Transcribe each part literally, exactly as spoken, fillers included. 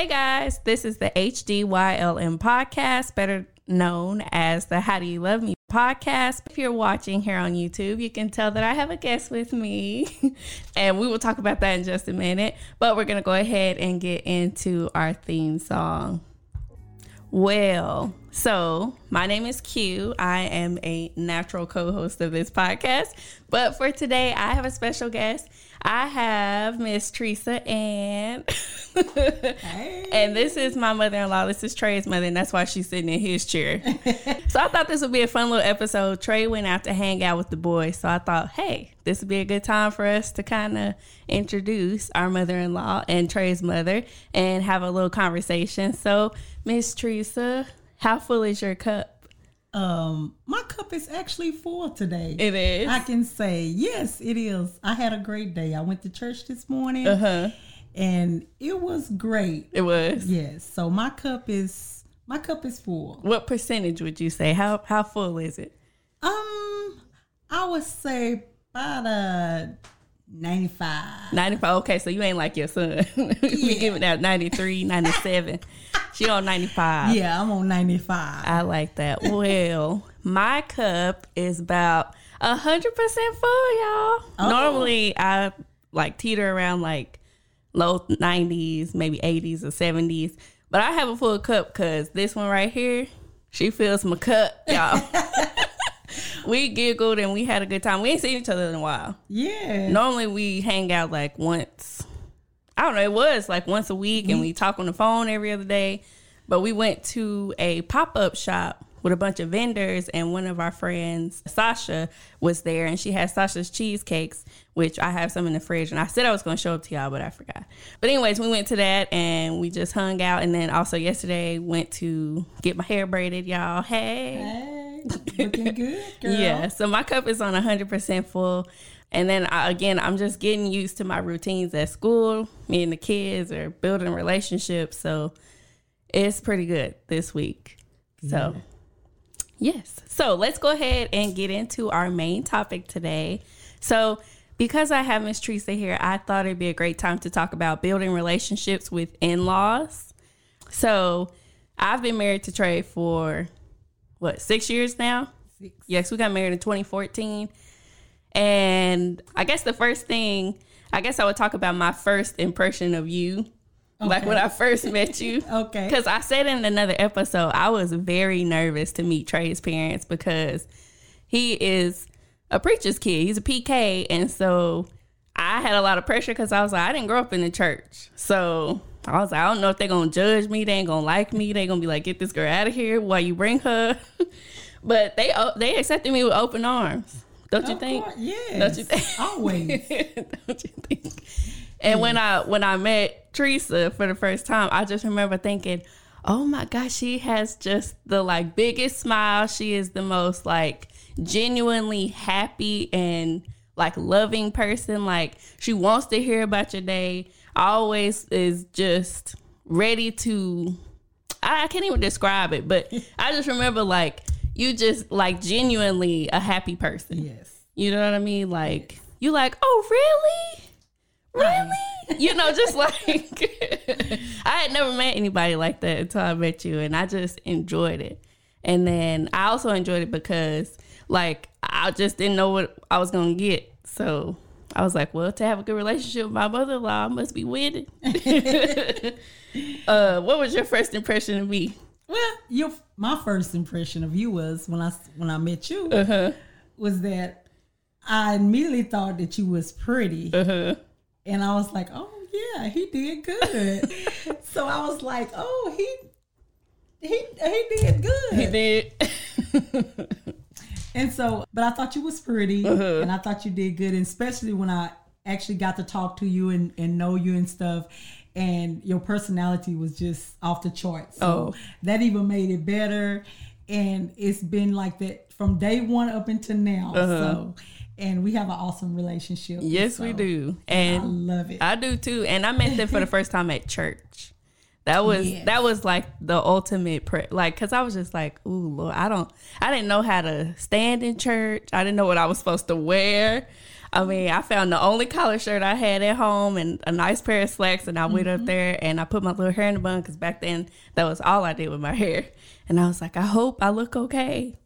Hey guys, this is the H D Y L M podcast, better known as the How Do You Love Me podcast. If you're watching here on YouTube, you can tell that I have a guest with me and we will talk about that in just a minute, but we're going to go ahead and get into our theme song. Well, so my name is Q. I am a natural co-host of this podcast, but for today, I have a special guest. I have Miss Teresa Ann, hey. And this is my mother-in-law. This is Trey's mother, and that's why she's sitting in his chair. So I thought this would be a fun little episode. Trey went out to hang out with the boys, so I thought, hey, this would be a good time for us to kind of introduce our mother-in-law and Trey's mother and have a little conversation. So, Miss Teresa, how full is your cup? Um, my cup is actually full today. It is. I can say, yes, it is. I had a great day. I went to church this morning. Uh-huh. And it was great. It was. Yes. So my cup is my cup is full. What percentage would you say? How how full is it? Um, I would say about a ninety-five. ninety-five. Okay, so you ain't like your son. Yeah. We giving out ninety-three, ninety-seven. She on ninety-five. Yeah, I'm on ninety-five. I like that. Well, my cup is about one hundred percent full, y'all. Oh. Normally, I like teeter around like low nineties, maybe eighties or seventies. But I have a full cup because this one right here, she fills my cup, y'all. We giggled and we had a good time. We ain't seen each other in a while. Yeah. Normally, we hang out like once. I don't know, it was like once a week and we talk on the phone every other day. But we went to a pop-up shop with a bunch of vendors and one of our friends, Sasha, was there and she had Sasha's cheesecakes, which I have some in the fridge. And I said I was going to show up to y'all, but I forgot. But anyways, we went to that and we just hung out. And then also yesterday went to get my hair braided, y'all. Hey. Hey, looking good, girl. Yeah, so my cup is on one hundred percent full. And then, I, again, I'm just getting used to my routines at school. Me and the kids are building relationships. So it's pretty good this week. So, yeah. Yes. So let's go ahead and get into our main topic today. So because I have Miss Teresa here, I thought it'd be a great time to talk about building relationships with in-laws. So I've been married to Trey for, what, six years now? Six. Yes, we got married in twenty fourteen. And I guess the first thing, I guess I would talk about my first impression of you, okay. Like when I first met you. Okay. Because I said in another episode, I was very nervous to meet Trey's parents because he is a preacher's kid. He's a P K. And so I had a lot of pressure because I was like, I didn't grow up in the church. So I was like, I don't know if they're going to judge me. They ain't going to like me. They're going to be like, get this girl out of here while you bring her. But they they accepted me with open arms. Don't you think? Yes. Don't you think? Always. Don't you think? And yes. when I when I met Teresa for the first time, I just remember thinking, oh my gosh, she has just the like biggest smile. She is the most like genuinely happy and like loving person. Like she wants to hear about your day. Always is just ready to, I, I can't even describe it, but I just remember like, you just like genuinely a happy person. Yes. You know what I mean? Like yes. You like, oh, really? Really? Right. You know, just like I had never met anybody like that until I met you. And I just enjoyed it. And then I also enjoyed it because like I just didn't know what I was going to get. So I was like, well, to have a good relationship with my mother-in-law, I must be winning. uh, what was your first impression of me? Well, your my first impression of you was when I when I met you uh-huh. was that I immediately thought that you was pretty, uh-huh. and I was like, "Oh yeah, he did good." So I was like, "Oh he he he did good." He did. And so, but I thought you was pretty, uh-huh. and I thought you did good, and especially when I actually got to talk to you and, and know you and stuff. And your personality was just off the charts. So oh. that even made it better. And it's been like that from day one up until now. Uh-huh. So, and we have an awesome relationship. Yes, so we do. And I love it. I do too. And I met them for the first time at church. That was, yes. that was like the ultimate prayer. Like, cause I was just like, ooh, Lord, I don't, I didn't know how to stand in church. I didn't know what I was supposed to wear. I mean, I found the only collar shirt I had at home and a nice pair of slacks, and I mm-hmm. went up there and I put my little hair in a bun, because back then that was all I did with my hair. And I was like, I hope I look okay.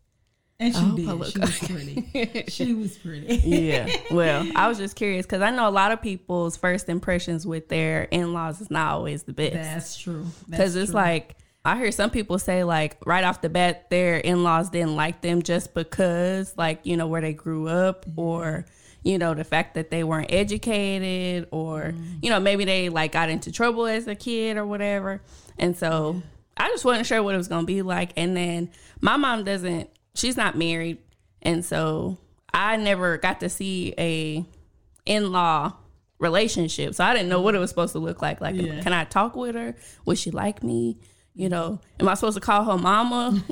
And she did. She was okay. pretty. She was pretty. Yeah. Well, I was just curious because I know a lot of people's first impressions with their in-laws is not always the best. That's true. Because it's like, I hear some people say, like, right off the bat, their in-laws didn't like them just because, like, you know, where they grew up, mm-hmm. or, you know, the fact that they weren't educated, or, mm-hmm. you know, maybe they, like, got into trouble as a kid or whatever. And so yeah. I just wasn't sure what it was going to be like. And then my mom doesn't. She's not married, and so I never got to see a in-law relationship. So I didn't know what it was supposed to look like. Like, yeah. Can I talk with her? Would she like me? You know, am I supposed to call her mama?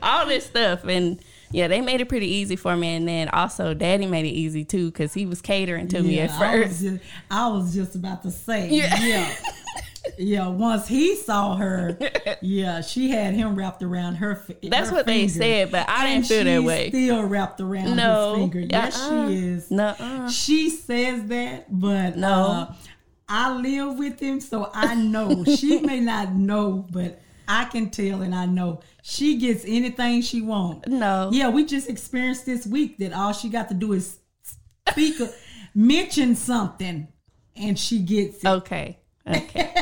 All this stuff. And, yeah, they made it pretty easy for me. And then also Daddy made it easy, too, because he was catering to yeah, me at first. I was just, I was just about to say, yeah. yeah. Yeah, once he saw her, yeah, she had him wrapped around her finger. That's her what finger. They said, but I didn't and feel that way. Still wrapped around no, his finger. Yes, uh-uh. she is. No, she says that, but no, uh, I live with him, so I know. She may not know, but I can tell, and I know she gets anything she wants. No, yeah, we just experienced this week that all she got to do is speak, a, mention something, and she gets it. Okay. Okay.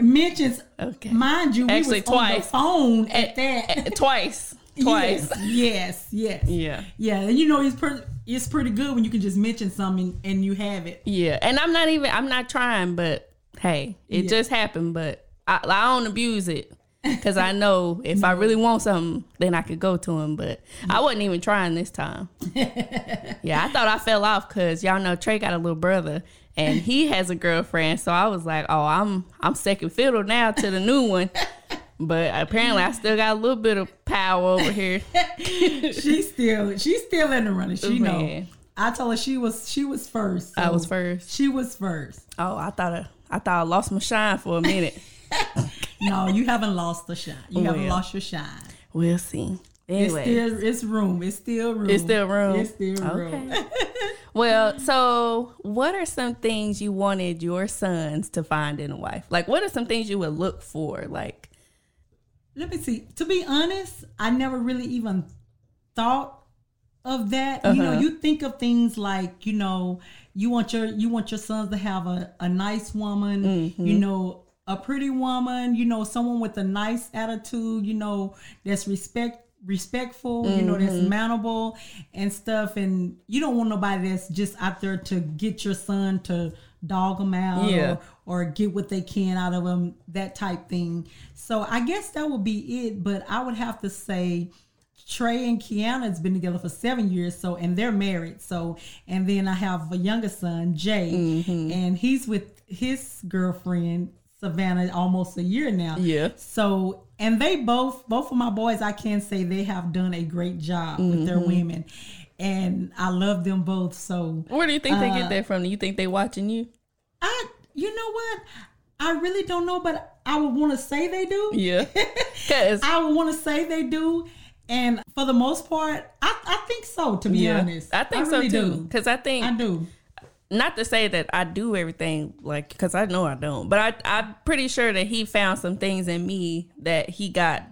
Mentions, okay. Mind you, we actually was twice on the phone at, at that. At, twice, twice. Yes, yes, yes. Yeah, yeah. And you know, it's per- it's pretty good when you can just mention something and, and you have it. Yeah, and I'm not even I'm not trying, but hey, it yeah. just happened. But I, I don't abuse it because I know if I really want something, then I could go to him. But I wasn't even trying this time. Yeah, I thought I fell off because y'all know Trey got a little brother. And he has a girlfriend, so I was like, "Oh, I'm I'm second fiddle now to the new one." But apparently, I still got a little bit of power over here. she's still she's still in the running. She Man. know. I told her she was she was first. So I was first. She was first. Oh, I thought I, I thought I lost my shine for a minute. No, you haven't lost the shine. You well, haven't lost your shine. We'll see. Anyways. It's still it's room. It's still room. It's still room. It's still room. Okay. Well, so what are some things you wanted your sons to find in a wife? Like, what are some things you would look for? Like, let me see. To be honest, I never really even thought of that. Uh-huh. You know, you think of things like, you know, you want your you want your sons to have a, a nice woman, mm-hmm. you know, a pretty woman, you know, someone with a nice attitude, you know, that's respect. respectful, mm-hmm. you know, that's mannable and stuff, and you don't want nobody that's just out there to get your son to dog them out, yeah. or, or get what they can out of them, that type thing. So I guess that would be it, but I would have to say Trey and Kiana has been together for seven years, so, and they're married, so, and then I have a younger son, Jay, mm-hmm. and he's with his girlfriend, Savannah, almost a year now. Yeah. So, and they both, both of my boys, I can say they have done a great job mm-hmm. with their women. And I love them both. So where do you think uh, they get that from? Do you think they watching you? I, you know what? I really don't know, but I would want to say they do. Yeah. I would want to say they do. And for the most part, I, I think so, to be yeah. honest. I think I so really too. Because I think. I do. Not to say that I do everything, like, because I know I don't. But I, I'm pretty sure that he found some things in me that he got,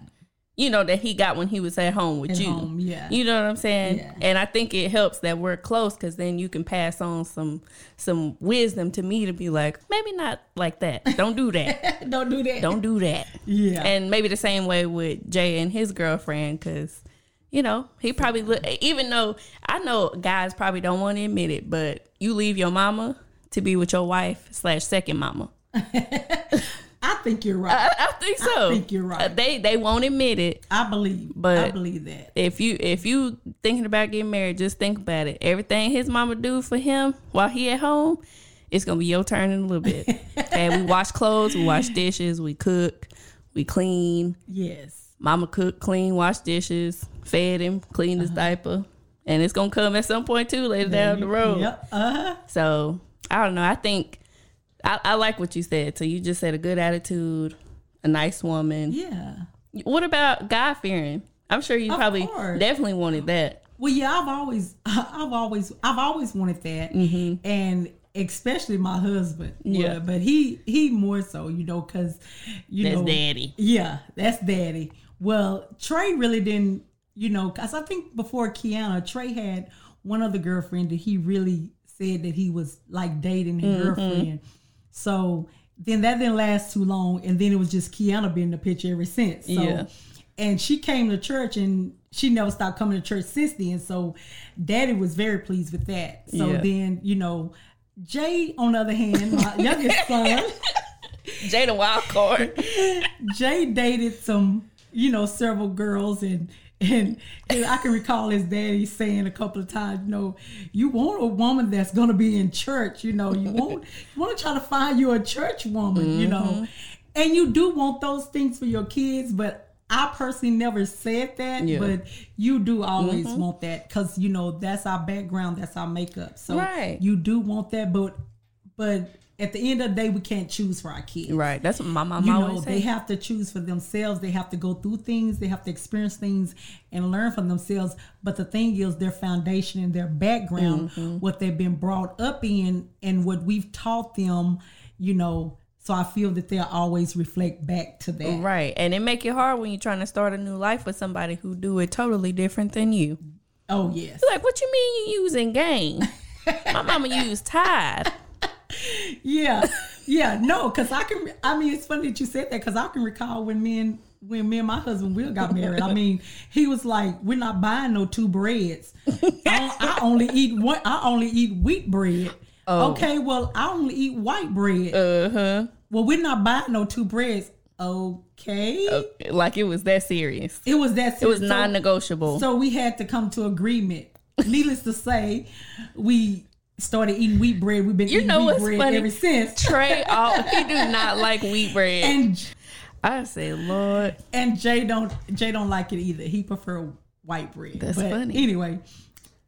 you know, that he got when he was at home with at you. Home, yeah. You know what I'm saying? Yeah. And I think it helps that we're close, because then you can pass on some some wisdom to me to be like, maybe not like that. Don't do that. Don't do that. Don't do that. Yeah. And maybe the same way with Jay and his girlfriend, because, you know, he probably, look, even though I know guys probably don't want to admit it, but you leave your mama to be with your wife slash second mama. I think you're right. I, I think so. I think you're right. Uh, they they won't admit it. I believe. But I believe that. If you if you thinking about getting married, just think about it. Everything his mama do for him while he at home, it's gonna be your turn in a little bit. And we wash clothes, we wash dishes, we cook, we clean. Yes. Mama cooked, clean, washed dishes, fed him, cleaned his uh-huh. diaper. And it's going to come at some point, too, later there down you, the road. Yep. Uh-huh. So, I don't know. I think I, I like what you said. So, you just said a good attitude, a nice woman. Yeah. What about God-fearing? I'm sure you of probably course. definitely wanted that. Well, yeah, I've always, I've always, I've always wanted that, mm-hmm. and especially my husband. Yeah, would, but he, he more so, you know, because you that's know, that's daddy. Yeah, that's daddy. Well, Trey really didn't, you know, because I think before Kiana, Trey had one other girlfriend that he really said that he was like dating his mm-hmm. girlfriend. So then that didn't last too long, and then it was just Kiana been in the picture ever since. So, yeah. And she came to church, and she never stopped coming to church since then. So Daddy was very pleased with that. So yeah. Then, you know, Jay, on the other hand, my youngest son. Jay the wild card. Jay dated some, you know, several girls, and And, and I can recall his daddy saying a couple of times, you know, you want a woman that's going to be in church, you know, you want, you want to try to find you a church woman, mm-hmm. you know, and you do want those things for your kids. But I personally never said that, yeah. but you do always mm-hmm. want that because, you know, that's our background. That's our makeup. So right. you do want that. But but at the end of the day, we can't choose for our kids. Right. That's what my mom you always know, say. They have to choose for themselves. They have to go through things. They have to experience things and learn from themselves. But the thing is, their foundation and their background, mm-hmm. what they've been brought up in and what we've taught them, you know, so I feel that they'll always reflect back to that. Right. And it make it hard when you're trying to start a new life with somebody who do it totally different than you. Oh, yes. You're like, what you mean you using game? My mama used Tide. Yeah, yeah, no, because I can, I mean, it's funny that you said that because I can recall when me and, when me and my husband Will got married, I mean, he was like, we're not buying no two breads. I, I only eat one, I only eat wheat bread. Oh. Okay, well, I only eat white bread. Uh-huh. Well, we're not buying no two breads. Okay. okay. Like it was that serious. It was that serious. It was non-negotiable. So, so we had to come to agreement. Needless to say, we... started eating wheat bread. We've been you eating know wheat bread funny? Ever since. Trey, all, he do not like wheat bread. And I say, Lord. And Jay don't Jay don't like it either. He prefer white bread. That's but funny. Anyway,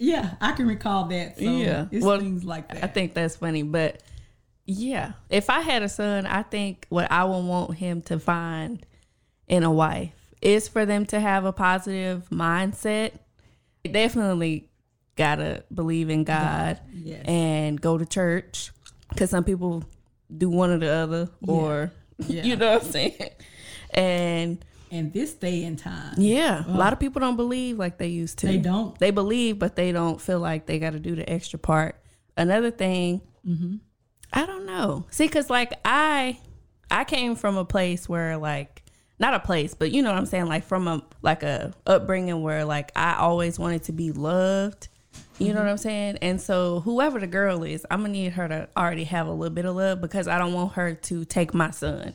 yeah, I can recall that. So yeah, it's well, things like that. I think that's funny, but yeah, if I had a son, I think what I would want him to find in a wife is for them to have a positive mindset. Definitely. Gotta believe in God, God. Yes. And go to church because some people do one or the other, or yeah. Yeah. you know what I'm saying. And and this day and time, yeah, well, a lot of people don't believe like they used to. They don't. They believe, but they don't feel like they got to do the extra part. Another thing, mm-hmm. I don't know. See, because like I, I came from a place where like not a place, but you know what I'm saying, like from a like a upbringing where like I always wanted to be loved. You know what I'm saying? And so whoever the girl is, I'm going to need her to already have a little bit of love because I don't want her to take my son.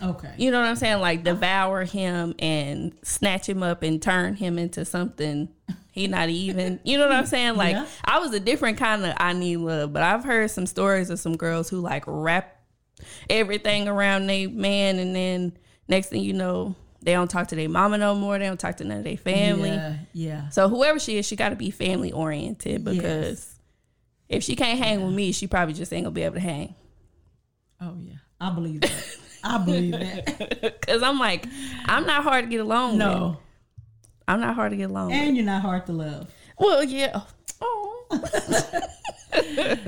Okay. You know what I'm saying? Like devour him and snatch him up and turn him into something he not even. You know what I'm saying? Like yeah. I was a different kind of I need love, but I've heard some stories of some girls who like wrap everything around their man and then next thing you know, they don't talk to their mama no more. They don't talk to none of their family. Yeah, yeah. So whoever she is, she got to be family oriented because yes. if she can't hang yeah. with me, she probably just ain't gonna be able to hang. Oh yeah, I believe that. I believe that. Cause I'm like, I'm not hard to get along no. with. No, I'm not hard to get along. And with. You're not hard to love. Well, yeah. Oh. yeah.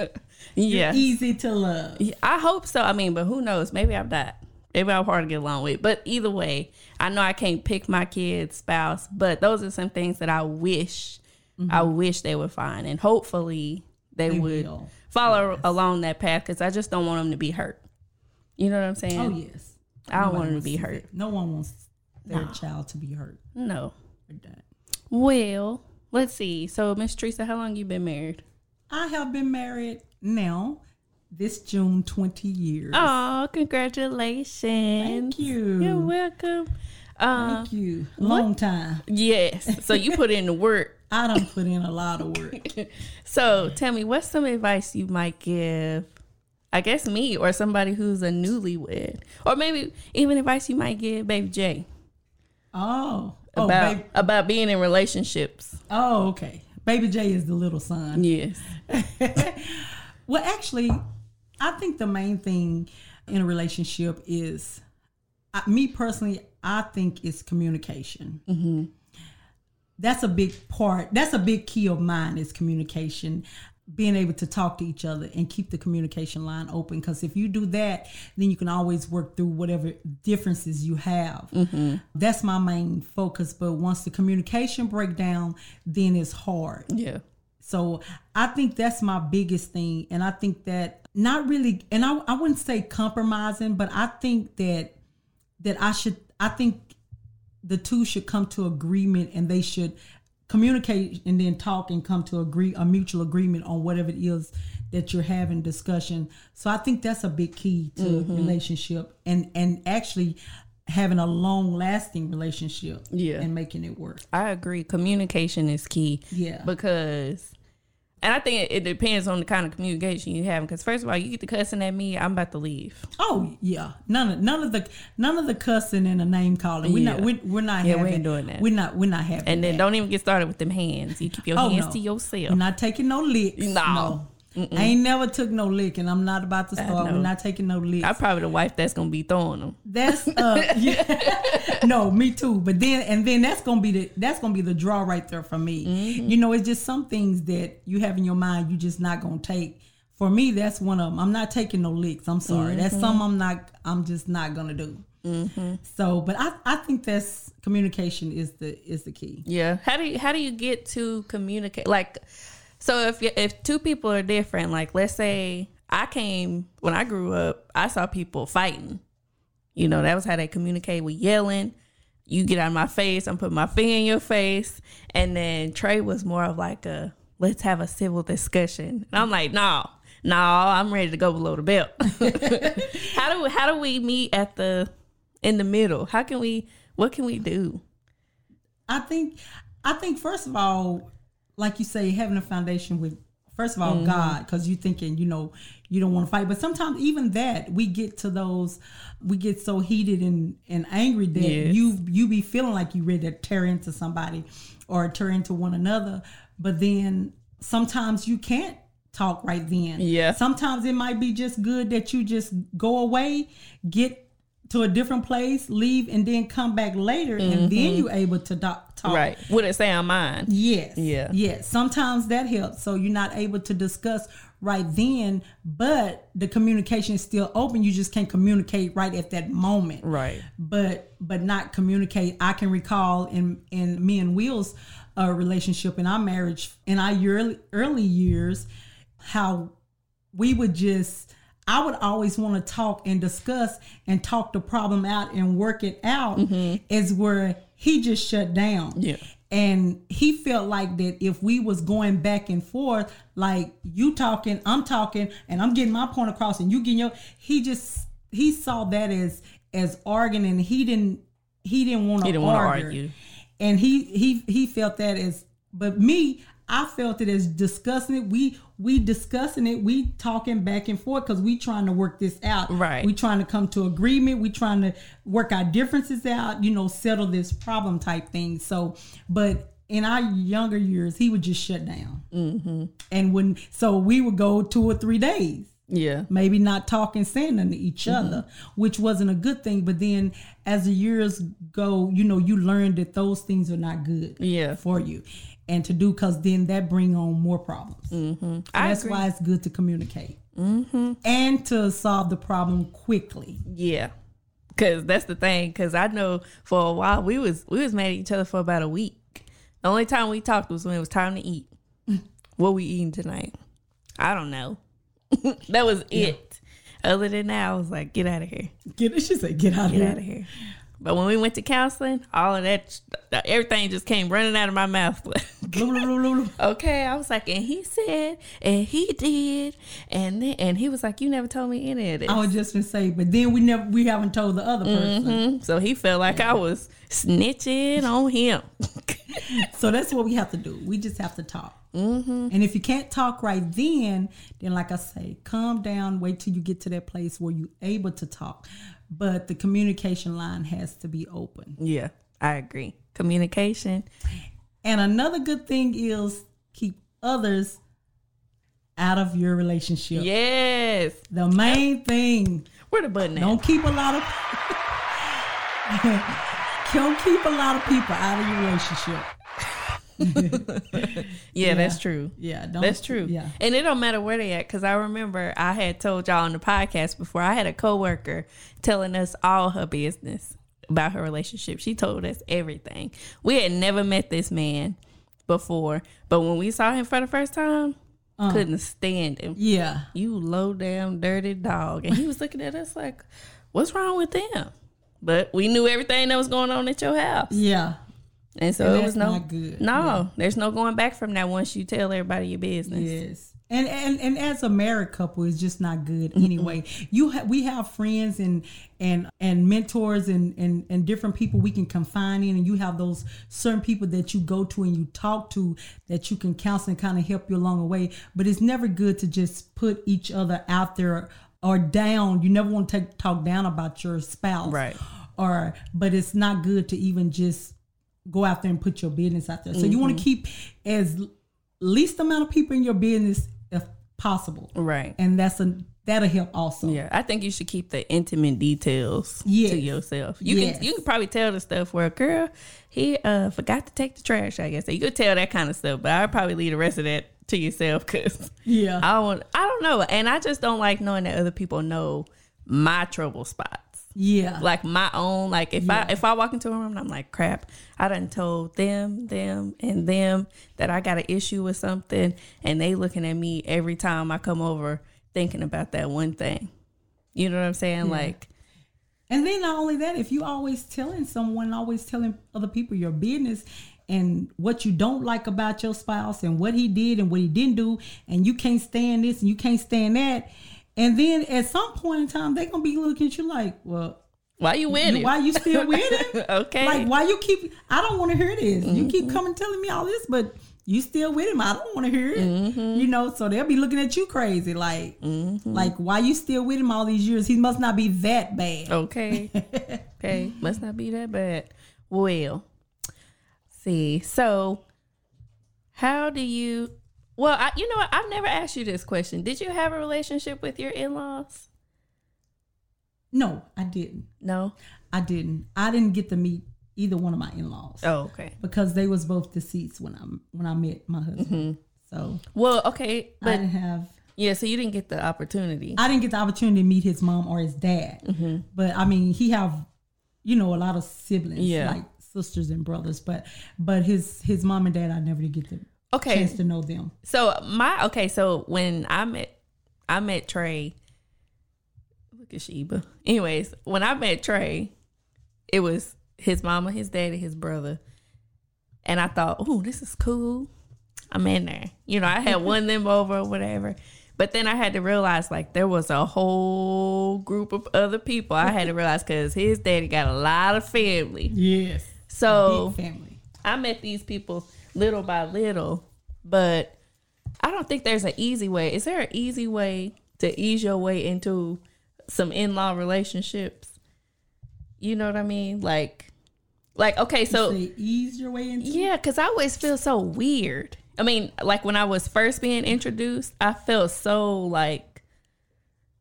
You're easy to love. I hope so. I mean, but who knows? Maybe I'm not. Maybe I'm hard to get along with. But either way, I know I can't pick my kid's spouse. But those are some things that I wish, mm-hmm. I wish they would find. And hopefully they, they would will. follow yes. along that path because I just don't want them to be hurt. You know what I'm saying? Oh, yes. I don't Nobody want them to be hurt. It. No one wants their nah. child to be hurt. No. Well, let's see. So, Miss Teresa, how long you been married? I have been married now. This June, twenty years. Oh, congratulations. Thank you. You're welcome. Um, Thank you. Long what? Time. Yes. So you put in the work. I done put in a lot of work. So tell me, what's some advice you might give, I guess me or somebody who's a newlywed? Or maybe even advice you might give Baby J. Oh. About, oh, baby. about being in relationships. Oh, okay. Baby J is the little son. Yes. Well, actually, I think the main thing in a relationship is, I, me personally, I think it's communication. Mm-hmm. that's a big part. That's a big key of mine is communication, being able to talk to each other and keep the communication line open. Because if you do that, then you can always work through whatever differences you have. Mm-hmm. That's my main focus. But once the communication breaks down, then it's hard. Yeah. So I think that's my biggest thing. And I think that not really, and I, I wouldn't say compromising, but I think that, that I should, I think the two should come to agreement and they should communicate and then talk and come to agree a mutual agreement on whatever it is that you're having discussion. So I think that's a big key to mm-hmm. relationship and, and actually having a long lasting relationship yeah. and making it work. I agree. Communication is key. Yeah. Because, and I think it, it depends on the kind of communication you have. Because first of all, you get to cussing at me, I'm about to leave. Oh yeah. None of, none of the, none of the cussing and the name calling. We're yeah. not, we're, we're not yeah, having, we ain't doing that. We're not, we're not having And then that. Don't even get started with them hands. You keep your oh, hands no. to yourself. You're not taking no licks. No. no. Mm-mm. I ain't never took no lick, and I'm not about to start. We're not taking no licks. I'm probably the wife that's gonna be throwing them. That's uh, yeah. no, me too. But then, and then that's gonna be the that's gonna be the draw right there for me. Mm-hmm. You know, it's just some things that you have in your mind you just not gonna take. For me, that's one of them. I'm not taking no licks. I'm sorry. Mm-hmm. That's something I'm not. I'm just not gonna do. Mm-hmm. So, but I, I think that's communication is the is the key. Yeah. How do you, how do you get to communicate like? So if if two people are different, like let's say I came, when I grew up, I saw people fighting. You know, that was how they communicate with yelling. You get out of my face, I'm putting my finger in your face. And then Trey was more of like a, let's have a civil discussion. And I'm like, no, no, I'm ready to go below the belt. How do we, how do we meet at the, in the middle? How can we, what can we do? I think, I think first of all, like you say, having a foundation with, first of all, mm-hmm. God, because you're thinking, you know, you don't want to fight. But sometimes even that, we get to those, we get so heated and, and angry that yes. you you be feeling like you're ready to tear into somebody or tear into one another. But then sometimes you can't talk right then. Yeah. Sometimes it might be just good that you just go away, get to a different place, leave, and then come back later, mm-hmm. and then you're able to talk. Right. Would it sound mine? Yes. Yeah. Yes. Sometimes that helps. So you're not able to discuss right then, but the communication is still open. You just can't communicate right at that moment. Right. But but not communicate. I can recall in, in me and Will's uh, relationship in our marriage, in our early, early years, how we would just... I would always want to talk and discuss and talk the problem out and work it out mm-hmm. is where he just shut down. Yeah. And he felt like that if we was going back and forth, like you talking, I'm talking, and I'm getting my point across and you getting your, he just, he saw that as, as arguing and he didn't, he didn't want to argue. And he, he, he felt that as, but me, I felt it as discussing it. We we discussing it. We talking back and forth because we trying to work this out. Right. We trying to come to agreement. We trying to work our differences out, you know, settle this problem type thing. So, but in our younger years, he would just shut down. Mm-hmm. And when, so we would go two or three days. Yeah. Maybe not talking, saying to each mm-hmm. other, which wasn't a good thing. But then as the years go, you know, you learn that those things are not good yeah. for you. And to do, because then that bring on more problems. Mm-hmm. That's agree. Why it's good to communicate mm-hmm. and to solve the problem quickly. Yeah, because that's the thing. Because I know for a while we was we was mad at each other for about a week. The only time we talked was when it was time to eat. What we eating tonight? I don't know. That was yeah. it. Other than that, I was like, get out of here. Get she said, get out of here. Get out of here. But when we went to counseling, all of that, everything just came running out of my mouth. Okay, I was like, and he said, and he did, and then, and he was like, you never told me any of this. I was just gonna say, but then we never, we haven't told the other person. Mm-hmm. So he felt like yeah. I was snitching on him. So that's what we have to do. We just have to talk. Mm-hmm. And if you can't talk right then, then like I say, calm down, wait till you get to that place where you're able to talk. But the communication line has to be open. Yeah, I agree. Communication. And another good thing is keep others out of your relationship. Yes. The main thing. Where the button at? Don't keep a lot of Don't keep a lot of people out of your relationship. yeah, yeah, that's true. Yeah, don't, that's true. Yeah, and it don't matter where they at, because I remember I had told y'all on the podcast before, I had a coworker telling us all her business about her relationship. She told us everything. We had never met this man before, but when we saw him for the first time, um, couldn't stand him. Yeah, you low down dirty dog. And he was looking at us like, what's wrong with them? But we knew everything that was going on at your house. Yeah. And so and it was no good. No, yeah. There's no going back from that once you tell everybody your business. Yes. And and, and as a married couple, it's just not good anyway. Mm-mm. You ha- we have friends and and and mentors and, and and different people we can confine in, and you have those certain people that you go to and you talk to that you can counsel and kind of help you along the way. But it's never good to just put each other out there or down. You never want to take, talk down about your spouse, right? Or but it's not good to even just go out there and put your business out there. So mm-hmm. you want to keep as least amount of people in your business if possible. Right. And that's a, that'll help also. Yeah. I think you should keep the intimate details yes. to yourself. You yes. can, you can probably tell the stuff where, girl, he uh, forgot to take the trash, I guess. So you could tell that kind of stuff, but I'd probably leave the rest of that to yourself. Cause yeah, I don't, I don't know. And I just don't like knowing that other people know my trouble spots. Yeah, like my own. Like if yeah. I if I walk into a room and I'm like, crap, I done told them, them, and them that I got an issue with something, and they looking at me every time I come over thinking about that one thing. You know what I'm saying? Yeah. Like, and then not only that, if you always telling someone, always telling other people your business and what you don't like about your spouse and what he did and what he didn't do, and you can't stand this and you can't stand that. And then at some point in time, they're going to be looking at you like, well, why you with him? Why you still with him? Okay. Like, why you keep, I don't want to hear this. Mm-hmm. You keep coming telling me all this, but you still with him. I don't want to hear it. Mm-hmm. You know, so they'll be looking at you crazy. Like, mm-hmm. like, why you still with him all these years? He must not be that bad. Okay. Okay. Must not be that bad. Well, see, so how do you, Well, I, you know what? I've never asked you this question. Did you have a relationship with your in-laws? No, I didn't. No? I didn't. I didn't get to meet either one of my in-laws. Oh, okay. Because they was both deceased when I when I met my husband. Mm-hmm. So well, okay. But I didn't have... Yeah, so you didn't get the opportunity. I didn't get the opportunity to meet his mom or his dad. Mm-hmm. But, I mean, he have, you know, a lot of siblings. Yeah. Like sisters and brothers. But but his, his mom and dad, I never did get to... Okay. Chance to know them. So my okay, so when I met I met Trey. Look at Sheba. Anyways, when I met Trey, it was his mama, his daddy, his brother. And I thought, oh, this is cool. I'm in there. You know, I had won them over or whatever. But then I had to realize, like, there was a whole group of other people. I had to realize because his daddy got a lot of family. Yes. So big family. I met these people little by little, but I don't think there's an easy way. Is there an easy way to ease your way into some in-law relationships? You know what I mean? Like, like okay, so you say ease your way into. Yeah, because I always feel so weird. I mean, like when I was first being introduced, I felt so like,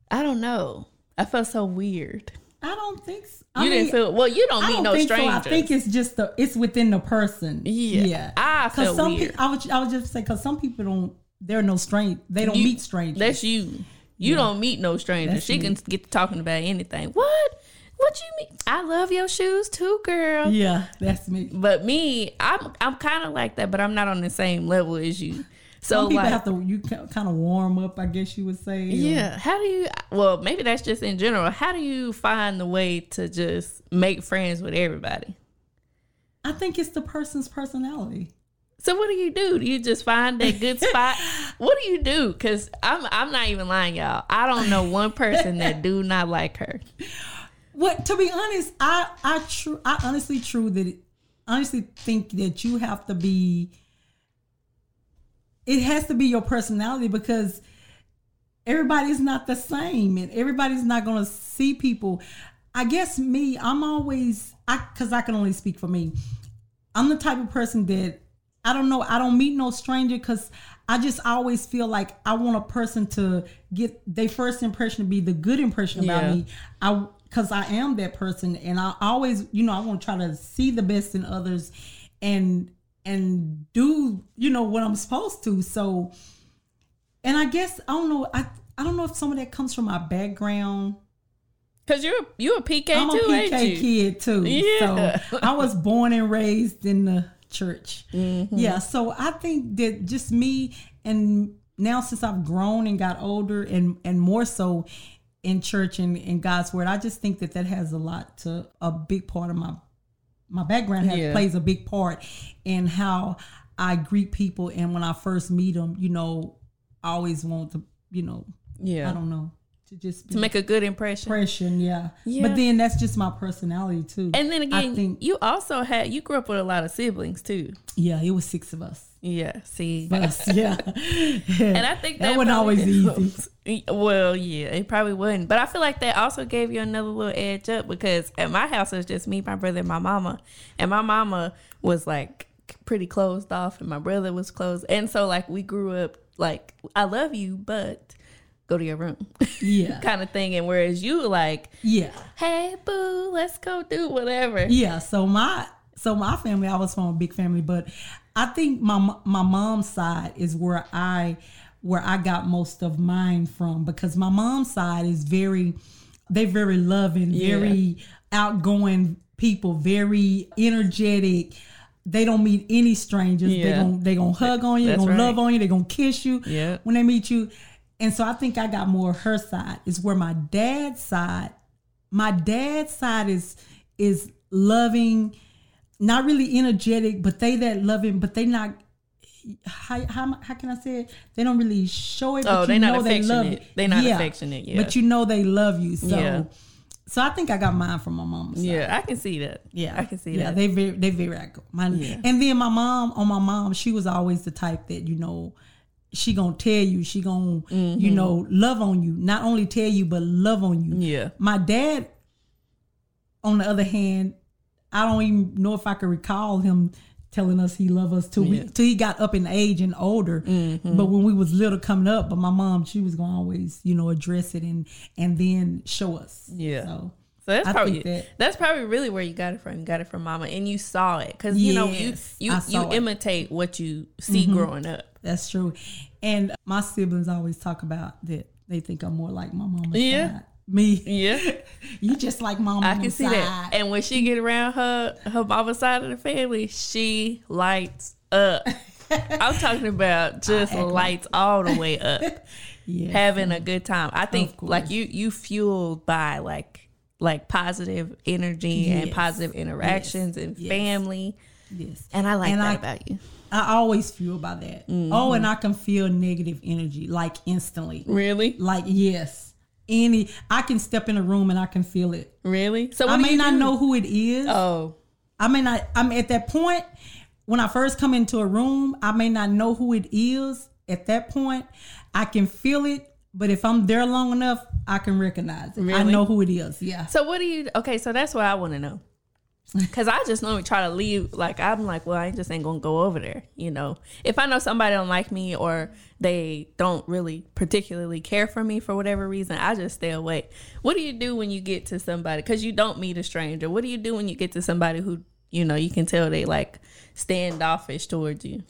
I don't know, I felt so weird. I don't think so. You I didn't mean, feel well. You don't meet no strangers. So. I think it's just the it's within the person. Yeah, yeah. I feel some weird. Pe- I would I would just say because some people don't. They're no strange. They don't you, meet strangers. That's you. You yeah. don't meet no strangers. That's she me. Can get to talking about anything. What? What you mean? I love your shoes too, girl. Yeah, that's me. But me, I'm I'm kind of like that, but I'm not on the same level as you. So some people like, have to you kind of warm up, I guess you would say. Yeah. Or, how do you? Well, maybe that's just in general. How do you find the way to just make friends with everybody? I think it's the person's personality. So what do you do? Do you just find that good spot? What do you do? Because I'm I'm not even lying, y'all. I don't know one person that do not like her. Well, to be honest, I I true I honestly true that honestly think that you have to be. It has to be your personality because everybody's not the same and everybody's not going to see people. I guess me, I'm always, I because I can only speak for me. I'm the type of person that, I don't know, I don't meet no stranger because I just always feel like I want a person to get their first impression to be the good impression about yeah. me. I because I am that person and I always, you know, I want to try to see the best in others and and do, you know, what I'm supposed to. So, and I guess, I don't know, I, I don't know if some of that comes from my background. Cause you're, you're a P K too, ain't you? I'm a P K kid too. Yeah. So I was born and raised in the church. Mm-hmm. Yeah. So I think that just me, and now since I've grown and got older and, and more so in church and in God's word, I just think that that has a lot to, a big part of my, my background has, yeah. plays a big part in how I greet people. And when I first meet them, you know, I always want to, you know, yeah. I don't know. Just to make a good impression. Impression, yeah. yeah. But then that's just my personality too. And then again, I think, you also had you grew up with a lot of siblings too. Yeah, it was six of us. Yeah, see, us, yeah. yeah. And I think that, that wasn't always easy. Well, yeah, it probably wasn't. But I feel like that also gave you another little edge up, because at my house it was just me, my brother, and my mama, and my mama was like pretty closed off, and my brother was closed, and so like we grew up like I love you, but. Go to your room, yeah, kind of thing. And whereas you like, yeah, hey boo, let's go do whatever. Yeah. So my so my family, I was from a big family, but I think my my mom's side is where I where I got most of mine from, because my mom's side is very, they're very loving, yeah. very outgoing people, very energetic. They don't meet any strangers. Yeah. They're gonna they gonna hug on you. They're gonna right. love on you. They're gonna kiss you. Yeah. When they meet you. And so I think I got more of her side. Is where my dad's side, my dad's side is is loving, not really energetic, but they that loving, but they not. How how, how can I say it? They don't really show it. Oh, but you they know not they affectionate. Love it. They not yeah. affectionate. Yeah, but you know they love you. So, yeah. so I think I got mine from my mom's side. Yeah, I can see that. Yeah, I can see yeah, that. They very they very active. My yeah. and then my mom on my mom, she was always the type that you know. She gonna tell you, she gonna, mm-hmm. you know, love on you. Not only tell you, but love on you. Yeah. My dad, on the other hand, I don't even know if I could recall him telling us he loved us till, yeah. we, till he got up in age and older. Mm-hmm. But when we was little coming up, but my mom, she was gonna always, you know, address it and, and then show us. Yeah. So. So that's I probably that, that's probably really where you got it from. You got it from mama, and you saw it because yes, you know you you, you imitate what you see mm-hmm. growing up. That's true. And my siblings always talk about that they think I'm more like my mama's yeah. side. Me, yeah, you just like mama. I can see side. That. And when she get around her her mama's side of the family, she lights up. I'm talking about just lights like all the way up, yes, having a good time. I think like you you fueled by like. Like positive energy yes. and positive interactions yes. and yes. family. Yes. And I like and that I, about you. I always feel by that. Mm-hmm. Oh, and I can feel negative energy like instantly. Really? Like, yes. Any, I can step in a room and I can feel it. Really? So I may not do? know who it is. Oh. I may not, I'm at that point when I first come into a room, I may not know who it is. At that point, I can feel it. But if I'm there long enough, I can recognize it. Really? I know who it is. Yeah. So what do you? Okay, so that's what I want to know, because I just normally try to leave. Like I'm like, well, I just ain't gonna go over there. You know, if I know somebody don't like me or they don't really particularly care for me for whatever reason, I just stay away. What do you do when you get to somebody? Because you don't meet a stranger. What do you do when you get to somebody who you know you can tell they like standoffish towards you?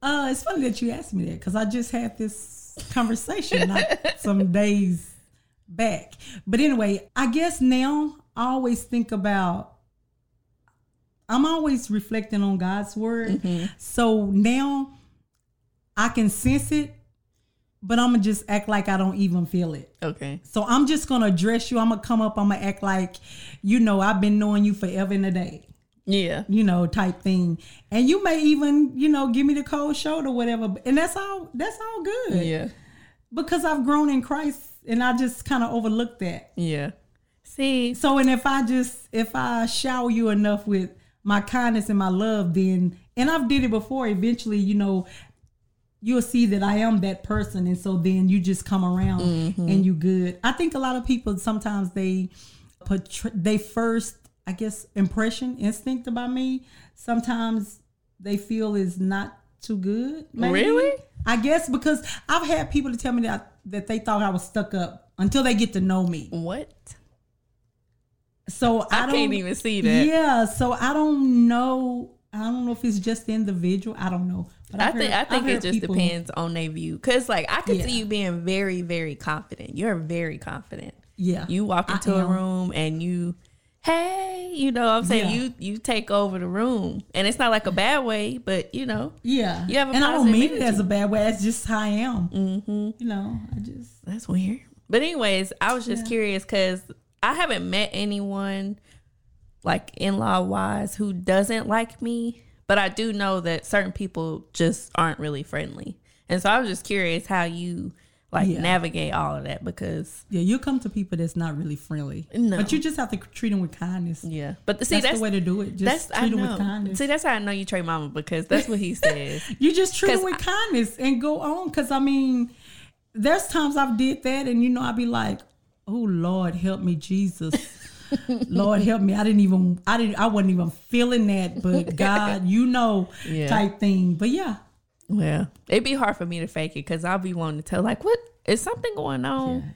Uh, it's funny that you asked me that because I just had this. Conversation like some days back, but anyway, I guess now I always think about I'm always reflecting on God's word, mm-hmm. so now I can sense it, but I'm gonna just act like I don't even feel it. Okay, so I'm just gonna address you. I'm gonna come up. I'm gonna act like you know I've been knowing you forever and a day. Yeah, you know, type thing, and you may even, you know, give me the cold shoulder, whatever, and that's all. That's all good. Yeah, because I've grown in Christ, and I just kind of overlooked that. Yeah, see. So, and if I just if I shower you enough with my kindness and my love, then and I've did it before. Eventually, you know, you'll see that I am that person, and so then you just come around mm-hmm. and you good. I think a lot of people sometimes they portray they first. I guess impression, instinct about me, sometimes they feel is not too good. Maybe. Really? I guess because I've had people to tell me that, that they thought I was stuck up until they get to know me. What? So I, I don't, can't even see that. Yeah. So I don't know. I don't know if it's just the individual. I don't know. But I, I heard, think I think I it just people, depends on their view. Because, like, I could yeah. see you being very, very confident. You're very confident. Yeah. You walk into a room and you, hey, you know what I'm saying? Yeah. You you take over the room. And it's not like a bad way, but, you know. Yeah. You have a and I don't mean energy. It as a bad way. That's just how I am. Mm-hmm. You know, I just. That's weird. But anyways, I was just yeah. curious because I haven't met anyone, like, in-law wise who doesn't like me, but I do know that certain people just aren't really friendly. And so I was just curious how you like yeah. navigate all of that, because yeah, you come to people that's not really friendly. No. But you just have to treat them with kindness. Yeah. But the, see, that's, that's the way to do it. Just treat them with kindness. See, that's how I know you Trey Mama, because that's what he says. You just treat them with I, kindness and go on. Cause I mean, there's times I've did that and you know, I'd be like, oh Lord, help me, Jesus. Lord help me. I didn't even I didn't I wasn't even feeling that, but God, you know, yeah. type thing. But yeah. Well, it'd be hard for me to fake it because I'll be wanting to tell, like, what is something going on? Yeah.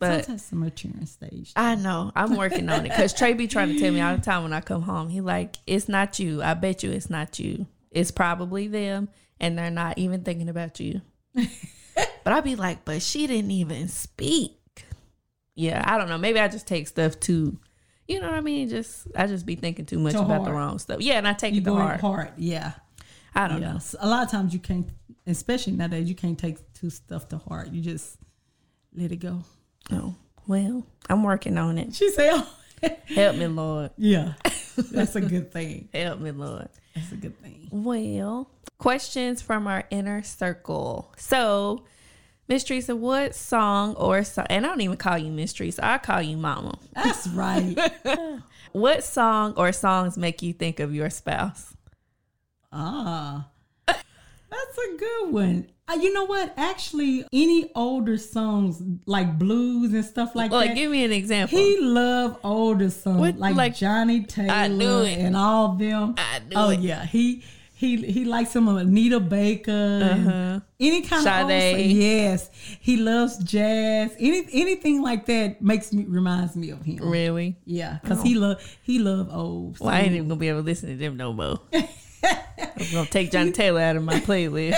But sometimes it's a maturing stage. I know. I'm working on it. Because Trey be trying to tell me all the time when I come home. He like, it's not you. I bet you it's not you. It's probably them and they're not even thinking about you. But I'd be like, but she didn't even speak. Yeah, I don't know. Maybe I just take stuff too, you know what I mean? Just I just be thinking too much too about hard. The wrong stuff. Yeah, and I take you it to heart. Hard. Yeah, I don't yeah. know. A lot of times you can't, especially nowadays, you can't take too stuff to heart. You just let it go. Oh well, I'm working on it. She said, oh. "Help me, Lord." Yeah, that's a good thing. Help me, Lord. That's a good thing. Well, questions from our inner circle. So. Miss Teresa, what song or song, and I don't even call you Miss Teresa, I call you Mama. That's right. What song or songs make you think of your spouse? Ah, that's a good one. Uh, you know what? Actually, any older songs like blues and stuff like well, that. Like, give me an example. He loved older songs what, like, like Johnny Taylor I knew it. And all them. I knew oh, it. Oh yeah, he. He he likes some of Anita Baker, uh-huh. any kind Sade. Of old, yes. He loves jazz. Any anything like that makes me reminds me of him. Really? Yeah, because oh. he love he love old. Well, so. I ain't even gonna be able to listen to them no more. I'm gonna take Johnny Taylor out of my playlist.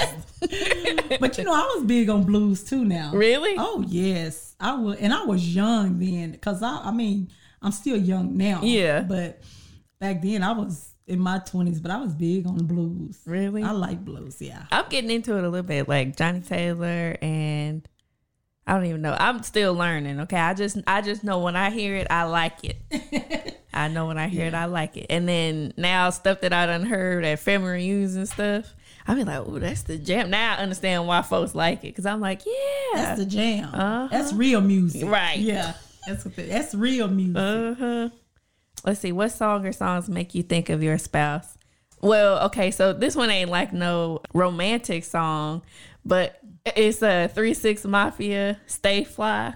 But you know, I was big on blues too. Now, really? Oh yes, I was, and I was young then. Cause I I mean I'm still young now. Yeah, but back then I was. In my twenties, but I was big on blues. Really? I like blues, yeah. I'm getting into it a little bit, like Johnny Taylor and I don't even know. I'm still learning, okay? I just I just know when I hear it, I like it. I know when I hear yeah. it, I like it. And then now stuff that I done heard at family reunions and stuff, I be like, oh, that's the jam. Now I understand why folks like it because I'm like, yeah. That's the jam. Uh-huh. That's real music. Right. Yeah. That's what the, that's real music. Uh-huh. Let's see, what song or songs make you think of your spouse? Well, okay, so this one ain't like no romantic song, but it's a uh, three six Mafia, Stay Fly,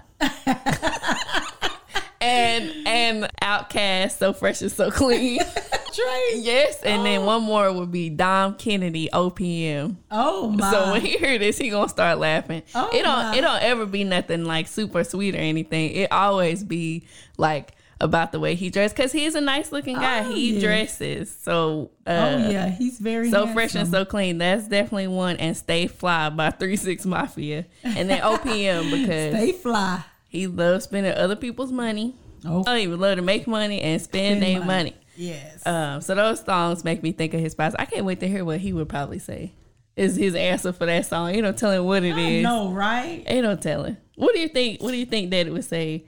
and and Outkast, So Fresh and So Clean. Trey. Yes, and oh. then one more would be Dom Kennedy, O P M. Oh my! So when he hear this, he gonna start laughing. Oh it don't my. It don't ever be nothing like super sweet or anything. It always be like. About the way he dressed, because he's a nice looking guy. Oh, he yes. dresses so. Uh, oh yeah, he's very so handsome. Fresh and so clean. That's definitely one. And Stay Fly by three six Mafia, and then O P M because Stay Fly. He loves spending other people's money. Oh, oh he would love to make money and spend, spend their money. money. Yes. Um. So those songs make me think of his spouse. I can't wait to hear what he would probably say. Is his answer for that song? You don't tell him what it I is. No, right? You don't tell him. What do you think? What do you think that it would say?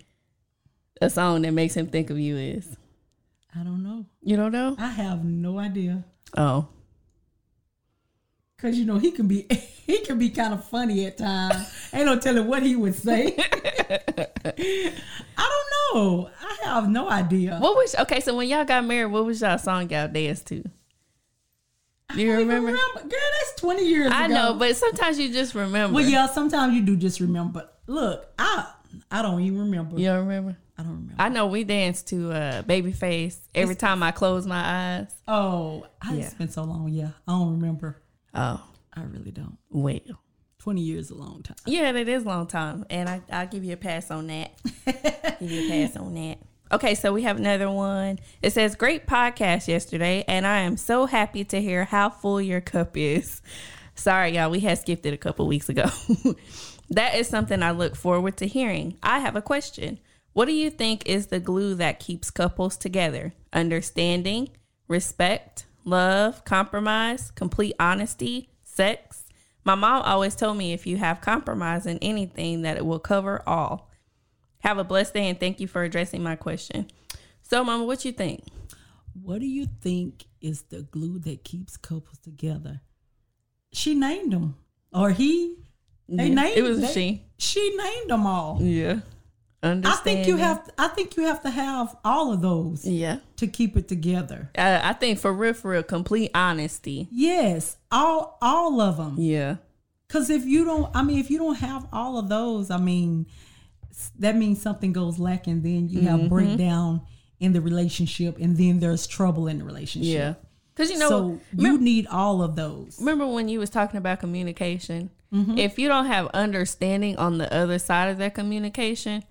A song that makes him think of you is? I don't know. You don't know? I have no idea. Oh. Cause you know he can be he can be kind of funny at times. Ain't no telling what he would say. I don't know. I have no idea. What was okay? So when y'all got married, what was y'all song y'all danced to? You I remember? remember? Girl, that's twenty years I ago. I know, but sometimes you just remember. Well, yeah, sometimes you do just remember. But look, I I don't even remember. You don't remember? I don't remember. I know we danced to uh, Babyface every it's, time I close my eyes. Oh, I yeah. spent so long. Yeah, I don't remember. Oh, I really don't. Well, twenty years is a long time. Yeah, that is a long time, and I I'll give you a pass on that. Give you a pass on that. Okay, so we have another one. It says, great podcast yesterday, and I am so happy to hear how full your cup is. Sorry, y'all, we had skipped it a couple weeks ago. That is something I look forward to hearing. I have a question. What do you think is the glue that keeps couples together? Understanding, respect, love, compromise, complete honesty, sex. My mom always told me if you have compromise in anything that it will cover all. Have a blessed day and thank you for addressing my question. So, Mama, what you think? What do you think is the glue that keeps couples together? She named them. Or he. They yeah, named It was they, she. She named them all. Yeah. Understand. I think you have I think you have to have all of those. Yeah. To keep it together. Uh, I think for real, for real, complete honesty. Yes. All all of them. Yeah. Cuz if you don't I mean if you don't have all of those, I mean that means something goes lacking, then you have mm-hmm. breakdown in the relationship, and then there's trouble in the relationship. Yeah. Cuz you know so remember, you need all of those. Remember when you was talking about communication? Mm-hmm. If you don't have understanding on the other side of that communication,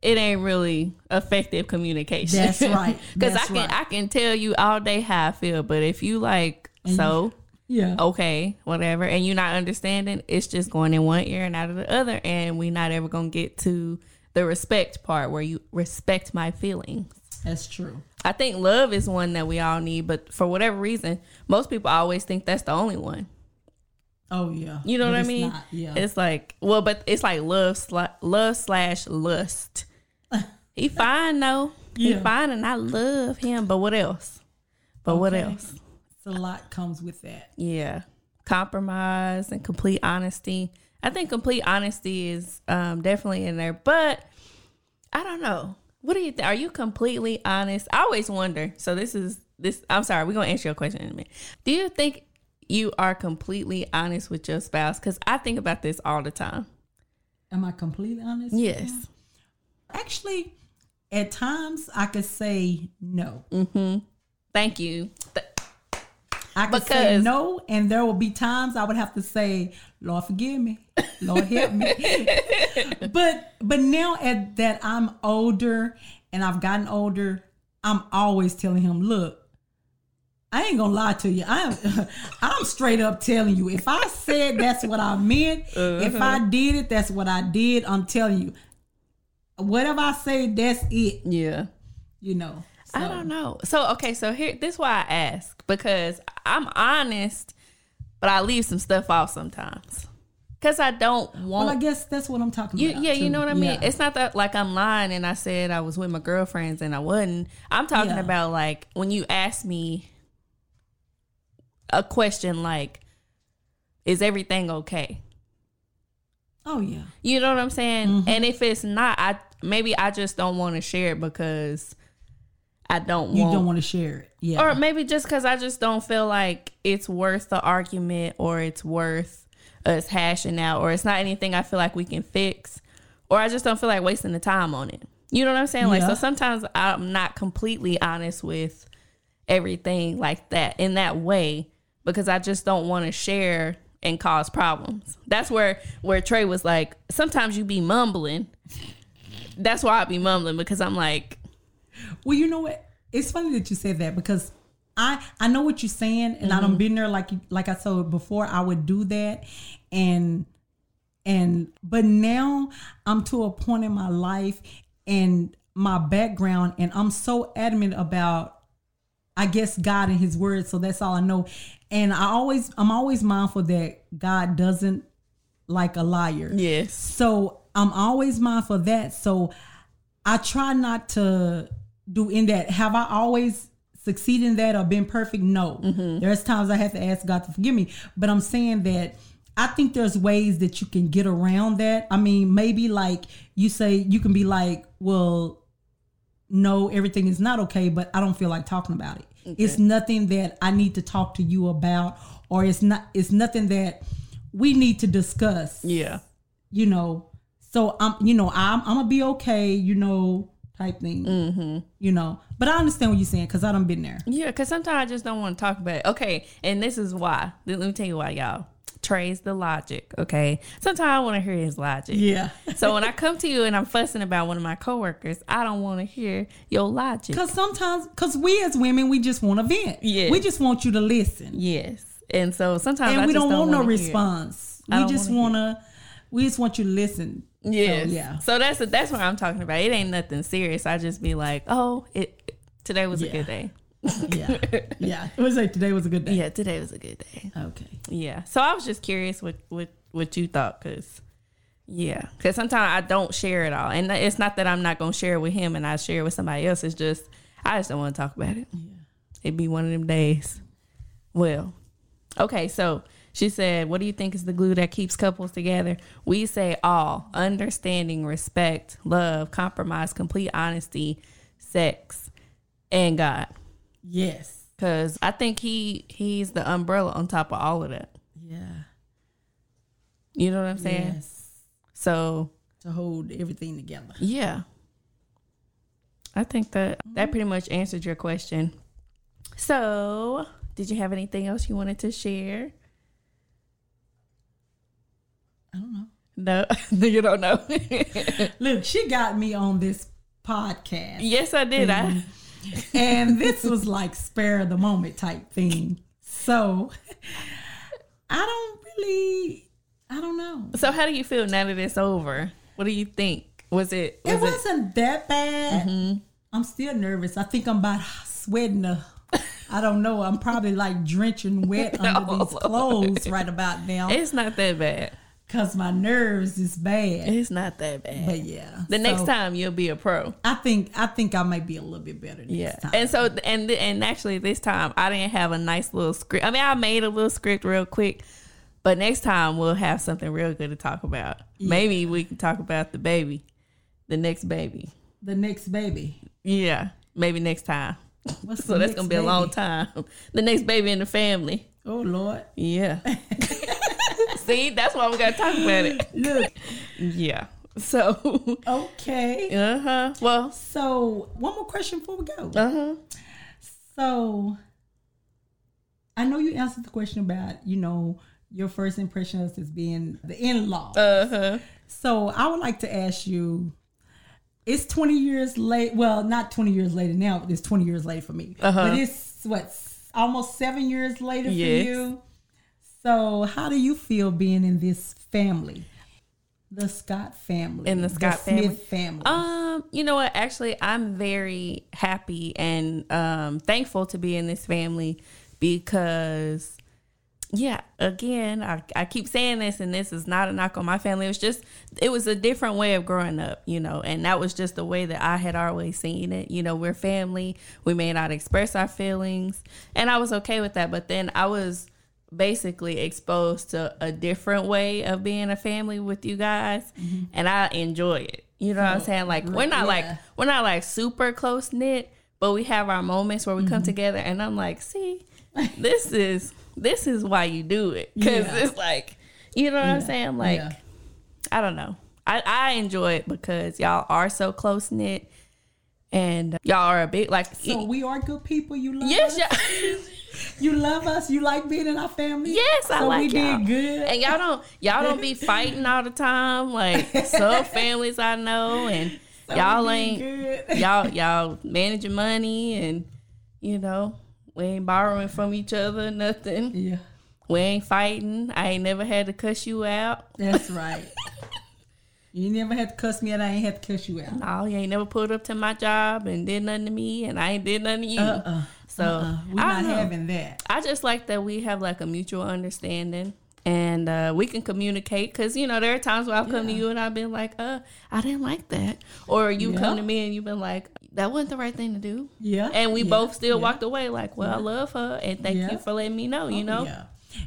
it ain't really effective communication. That's right. Because I can right. I can tell you all day how I feel, but if you like and so yeah okay whatever, and you're not understanding, it's just going in one ear and out of the other, and we not ever gonna get to the respect part where you respect my feelings. That's true. I think love is one that we all need, but for whatever reason, most people always think that's the only one. Oh yeah, you know but what I mean? Not, yeah. It's like, well, but it's like love, sli- love slash lust. He fine though. Yeah. He fine, and I love him. But what else? But okay. what else? It's a lot comes with that. Yeah, compromise and complete honesty. I think complete honesty is um, definitely in there, but I don't know. What do you think? Are you completely honest? I always wonder. So this is this. I'm sorry. We're gonna answer your question in a minute. Do you think you are completely honest with your spouse? Because I think about this all the time. Am I completely honest? Yes. Actually, at times I could say no. Mm-hmm. Thank you. Th- I could because say no, and there will be times I would have to say, Lord, forgive me. Lord, help me. But but now at that I'm older and I've gotten older, I'm always telling him, look, I ain't gonna lie to you. I'm, I'm straight up telling you. If I said that's what I meant, uh-huh. if I did it, that's what I did. I'm telling you. Whatever I say, that's it. Yeah. You know. So. I don't know. So, okay. So here, this is why I ask, because I'm honest, but I leave some stuff off sometimes. Because I don't want... Well, I guess that's what I'm talking you, about. Yeah, too. You know what I mean? Yeah. It's not that, like, I'm lying and I said I was with my girlfriends and I wasn't. I'm talking yeah. about, like, when you ask me a question like, is everything okay? Oh yeah. You know what I'm saying? Mm-hmm. And if it's not, I maybe I just don't want to share it because I don't want... You don't want to share it. Yeah. Or maybe just because I just don't feel like it's worth the argument, or it's worth us hashing out, or it's not anything I feel like we can fix, or I just don't feel like wasting the time on it. You know what I'm saying? Like, yeah. So sometimes I'm not completely honest with everything like that in that way, because I just don't want to share and cause problems. That's where, where Trey was like, sometimes you be mumbling. That's why I be mumbling, because I'm like... Well, you know what? It's funny that you said that, because I, I know what you're saying, and mm-hmm. I done been there, like like I told before, I would do that. And, and but now I'm to a point in my life and my background, and I'm so adamant about, I guess, God and his word. So that's all I know. And I always, I'm always mindful that God doesn't like a liar. Yes. So I'm always mindful of that. So I try not to do in that. Have I always succeeded in that or been perfect? No. Mm-hmm. There's times I have to ask God to forgive me, but I'm saying that I think there's ways that you can get around that. I mean, maybe like you say, you can be like, well, no, everything is not okay, but I don't feel like talking about it. Okay. It's nothing that I need to talk to you about, or it's not, it's nothing that we need to discuss. Yeah. You know, so I'm, you know, I'm, I'm gonna be okay, you know, type thing, mm-hmm. you know, but I understand what you're saying, cause I done been there. Yeah. Cause sometimes I just don't want to talk about it. Okay. And this is why, let me tell you why, y'all. Trey's the logic, okay? Sometimes I want to hear his logic. Yeah. So when I come to you and I'm fussing about one of my coworkers, I don't want to hear your logic. Because sometimes, because we as women, we just want to vent. Yeah. We just want you to listen. Yes. And so sometimes and I we just don't, don't want no response. We just want to, we just want you to listen. Yes. So, yeah. So that's a, that's what I'm talking about. It ain't nothing serious. I just be like, oh, it today was yeah. a good day. yeah. Yeah. It was like today was a good day. Yeah, today was a good day. Okay. Yeah. So I was just curious what, what, what you thought, because, yeah. Because sometimes I don't share it all. And it's not that I'm not going to share it with him and I share it with somebody else. It's just, I just don't want to talk about it. Yeah. It'd be one of them days. Well, okay. So she said, what do you think is the glue that keeps couples together? We say all. Understanding, respect, love, compromise, complete honesty, sex, and God. Yes. Because I think he he's the umbrella on top of all of that. Yeah. You know what I'm saying? Yes. So. To hold everything together. Yeah. I think that that pretty much answered your question. So, did you have anything else you wanted to share? I don't know. No, you don't know. Look, she got me on this podcast. Yes, I did. And- I and this was like spare the moment type thing. So I don't really, I don't know. So how do you feel now that it's over? What do you think? Was it? Was it wasn't it... that bad. Mm-hmm. I'm still nervous. I think I'm about sweating. A, I don't know. I'm probably like drenching wet under oh, these clothes right about now. It's not that bad. Because my nerves is bad. It's not that bad. But yeah. The so next time you'll be a pro. I think I think I might be a little bit better next yeah. time. And so and and actually this time I didn't have a nice little script. I mean, I made a little script real quick, but next time we'll have something real good to talk about. Yeah. Maybe we can talk about the baby. The next baby. The next baby. Yeah. Maybe next time. What's so that's gonna be baby? A long time. The next baby in the family. Oh Lord. Yeah. See, that's why we got to talk about it. Look. Yeah. So. Okay. Uh-huh. Well. So, one more question before we go. Uh-huh. So, I know you answered the question about, you know, your first impression of us as being the in-law. Uh-huh. So, I would like to ask you, it's twenty years late. Well, not twenty years later now, but it's twenty years later for me. Uh-huh. But it's, what, almost seven years later yes. for you? So, how do you feel being in this family, the Scott family, in the Scott the Smith family? family? Um, you know what? Actually, I'm very happy and um, thankful to be in this family because, yeah, again, I, I keep saying this, and this is not a knock on my family. It was just, it was a different way of growing up, you know, and that was just the way that I had always seen it. You know, we're family. We may not express our feelings, and I was okay with that. But then I was basically exposed to a different way of being a family with you guys, mm-hmm. and I enjoy it. You know what I'm saying? Like we're not yeah. like we're not like super close knit, but we have our moments where we mm-hmm. come together, and I'm like, see, this is this is why you do it, because yeah. it's like, you know what yeah. I'm saying? Like, yeah. I don't know. I, I enjoy it because y'all are so close knit, and y'all are a big like. So it, we are good people. You love yes. Us? You love us. You like being in our family. Yes, I so like we y'all. Did good, and y'all don't y'all don't be fighting all the time like some families I know. And so y'all ain't good. y'all y'all managing money, and you know we ain't borrowing from each other nothing. Yeah, we ain't fighting. I ain't never had to cuss you out. That's right. You never had to cuss me out. I ain't had to cuss you out. No, you ain't never pulled up to my job and did nothing to me, and I ain't did nothing to you. Uh uh-uh. uh. So uh-uh. we're not know. having that. I just like that we have like a mutual understanding, and uh, we can communicate. Cause you know there are times where I've come yeah. to you and I've been like, "Uh, I didn't like that," or you yeah. come to me and you've been like, "That wasn't the right thing to do." Yeah. And we yeah. both still yeah. walked away like, "Well, yeah. I love her, and thank yeah. you for letting me know." You know. Oh, yeah.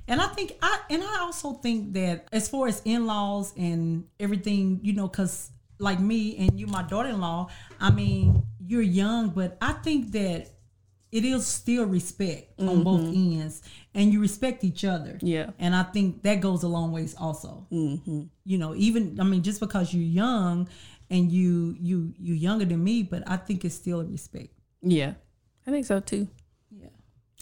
And I think I and I also think that as far as in-laws and everything, you know, because like me and you, my daughter-in-law, I mean, you're young, but I think that it is still respect mm-hmm. on both ends, and you respect each other. Yeah. And I think that goes a long ways also. Mm-hmm. You know, even I mean, just because you're young and you you you're younger than me, but I think it's still a respect. Yeah, I think so too.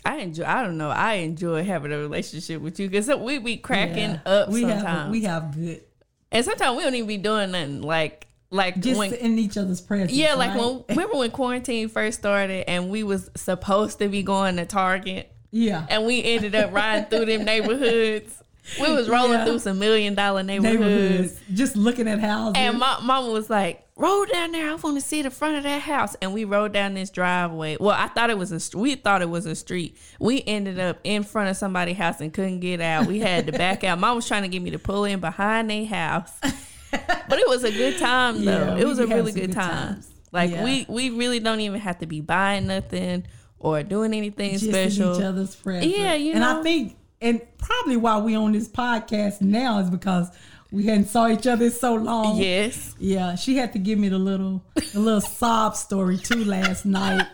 I enjoy. I don't know. I enjoy having a relationship with you because we be cracking yeah. up we sometimes. Have, we have good, and sometimes we don't even be doing nothing like like just when, in each other's presence. Yeah, like right? when remember when quarantine first started and we was supposed to be going to Target. Yeah, and we ended up riding through them neighborhoods. We was rolling yeah. through some million dollar neighborhoods. neighborhoods, just looking at houses. And my mama was like, "Roll down there. I want to see the front of that house." And we rode down this driveway. Well, I thought it was a we thought it was a street. We ended up in front of somebody's house and couldn't get out. We had to back out. Mom was trying to get me to pull in behind their house, but it was a good time though. Yeah, it was a really good, good time. Times. Like yeah. we we really don't even have to be buying nothing or doing anything just special. Each other's friends. Yeah, you and know. And I think. And probably why we on this podcast now is because we hadn't saw each other so long. Yes. Yeah. She had to give me the little the little sob story too last night.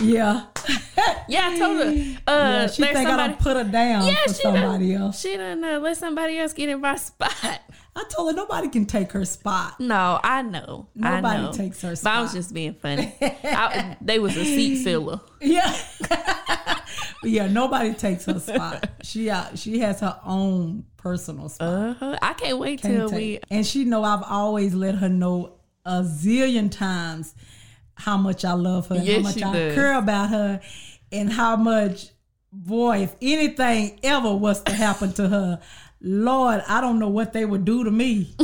Yeah. Yeah, I told her. Uh, yeah, she think somebody, I done put her down yeah, for somebody done, else. She done uh, let somebody else get in my spot. I told her nobody can take her spot. No, I know. Nobody I know. takes her spot. But I was just being funny. I, they was a seat filler. Yeah. Yeah, nobody takes her spot. She uh, she has her own personal spot. Uh-huh. I can't wait can't till take. we... And she know I've always let her know a zillion times how much I love her, yes, how much I does. care about her, and how much, boy, if anything ever was to happen to her, Lord, I don't know what they would do to me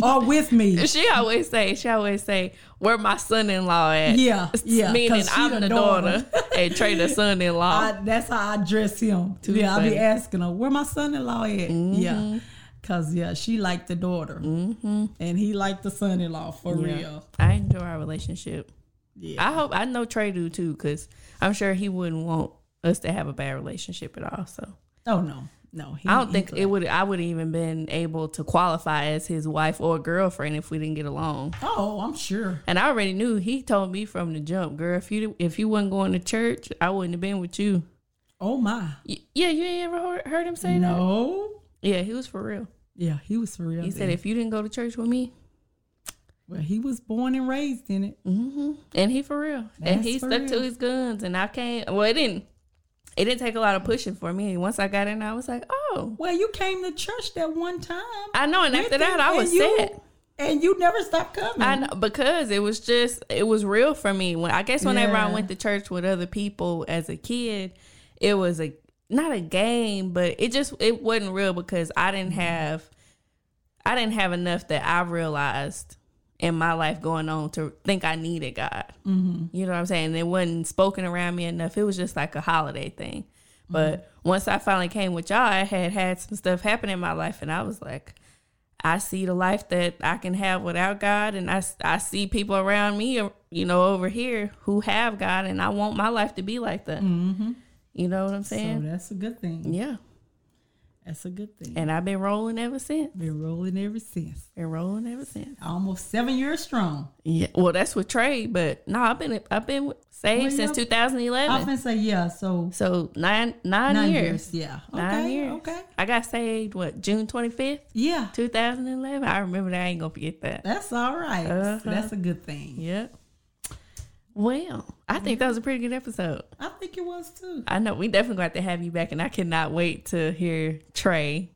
or with me. She always say, she always say, where my son-in-law at? Yeah, yeah. Meaning I'm the daughter, daughter and Trey the son-in-law. I, that's how I dress him. Too yeah, funny. I be asking her, where my son-in-law at? Mm-hmm. Yeah. Because, yeah, she liked the daughter. Mm-hmm. And he liked the son-in-law for yeah. real. I enjoy our relationship. Yeah. I hope, I know Trey do too, because I'm sure he wouldn't want us to have a bad relationship at all, so. Oh, no. No, he, I don't think it would. I wouldn't even been able to qualify as his wife or girlfriend if we didn't get along. Oh, I'm sure. And I already knew. He told me from the jump, girl, if you if you wasn't going to church, I wouldn't have been with you. Oh my. Yeah, you ain't ever heard, heard him say no. that? No. Yeah, he was for real. Yeah, he was for real. He then. said, if you didn't go to church with me. Well, he was born and raised in it. Mm-hmm. And he for real. That's and he stuck real. to his guns, and I can't. Well, it didn't. It didn't take a lot of pushing for me. Once I got in, I was like, oh. Well, you came to church that one time. I know, and after that, I was sad. And you never stopped coming. I know, because it was just, it was real for me. When I guess whenever yeah. I went to church with other people as a kid, it was a not a game, but it just, it wasn't real because I didn't have, I didn't have enough that I realized in my life going on to think I needed God. Mm-hmm. You know what I'm saying? It wasn't spoken around me enough. It was just like a holiday thing. Mm-hmm. But once I finally came with y'all, I had had some stuff happen in my life, and I was like, I see the life that I can have without God, and I, I see people around me, you know, over here who have God, and I want my life to be like that. Mm-hmm. You know what I'm saying? So that's a good thing. Yeah. That's a good thing. And I've been rolling ever since. Been rolling ever since. Been rolling ever since. Almost seven years strong. Yeah. Well, that's with Trey, but no, I've been I've been saved well, since yeah. two thousand eleven. I've been saying yeah, so so nine nine, nine years. years. Yeah. Okay. Nine years. Okay. I got saved what June twenty-fifth. Yeah. two thousand eleven. I remember that. I ain't gonna forget that. That's all right. Uh-huh. So that's a good thing. Yep. Well, I think that was a pretty good episode. I think it was too. I know we definitely got to have you back, and I cannot wait to hear Trey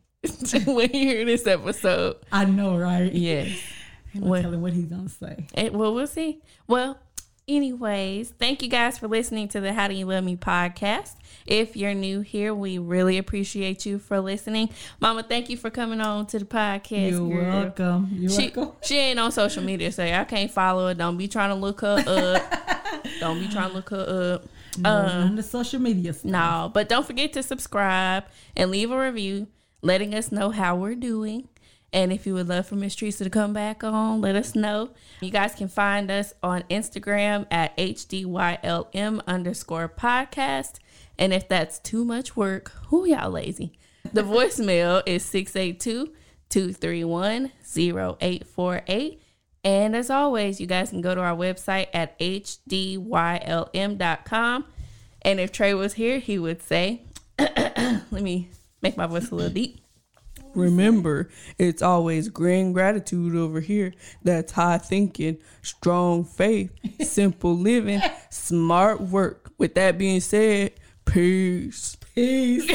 when you hear this episode. I know, right? Yes. I'm well, telling what he's gonna say. It, well, we'll see. Well, anyways, thank you guys for listening to the How Do You Love Me podcast. If you're new here, we really appreciate you for listening. Mama, thank you for coming on to the podcast. You're girl. welcome. You're she, welcome. She ain't on social media, so I can't follow her. Don't be trying to look her up. Don't be trying to look her up. No, um, on the social media stuff. No, but don't forget to subscribe and leave a review letting us know how we're doing. And if you would love for Miss Teresa to come back on, let us know. You guys can find us on Instagram at H D Y L M underscore podcast. And if that's too much work, who y'all lazy? The voicemail is six eight two, two three one, zero eight four eight. And as always, you guys can go to our website at H D Y L M dot com. And if Trey was here, he would say, let me make my voice a little deep. Remember, it's always grand gratitude over here. That's high thinking, strong faith, simple living, smart work. With that being said, Peace. Peace.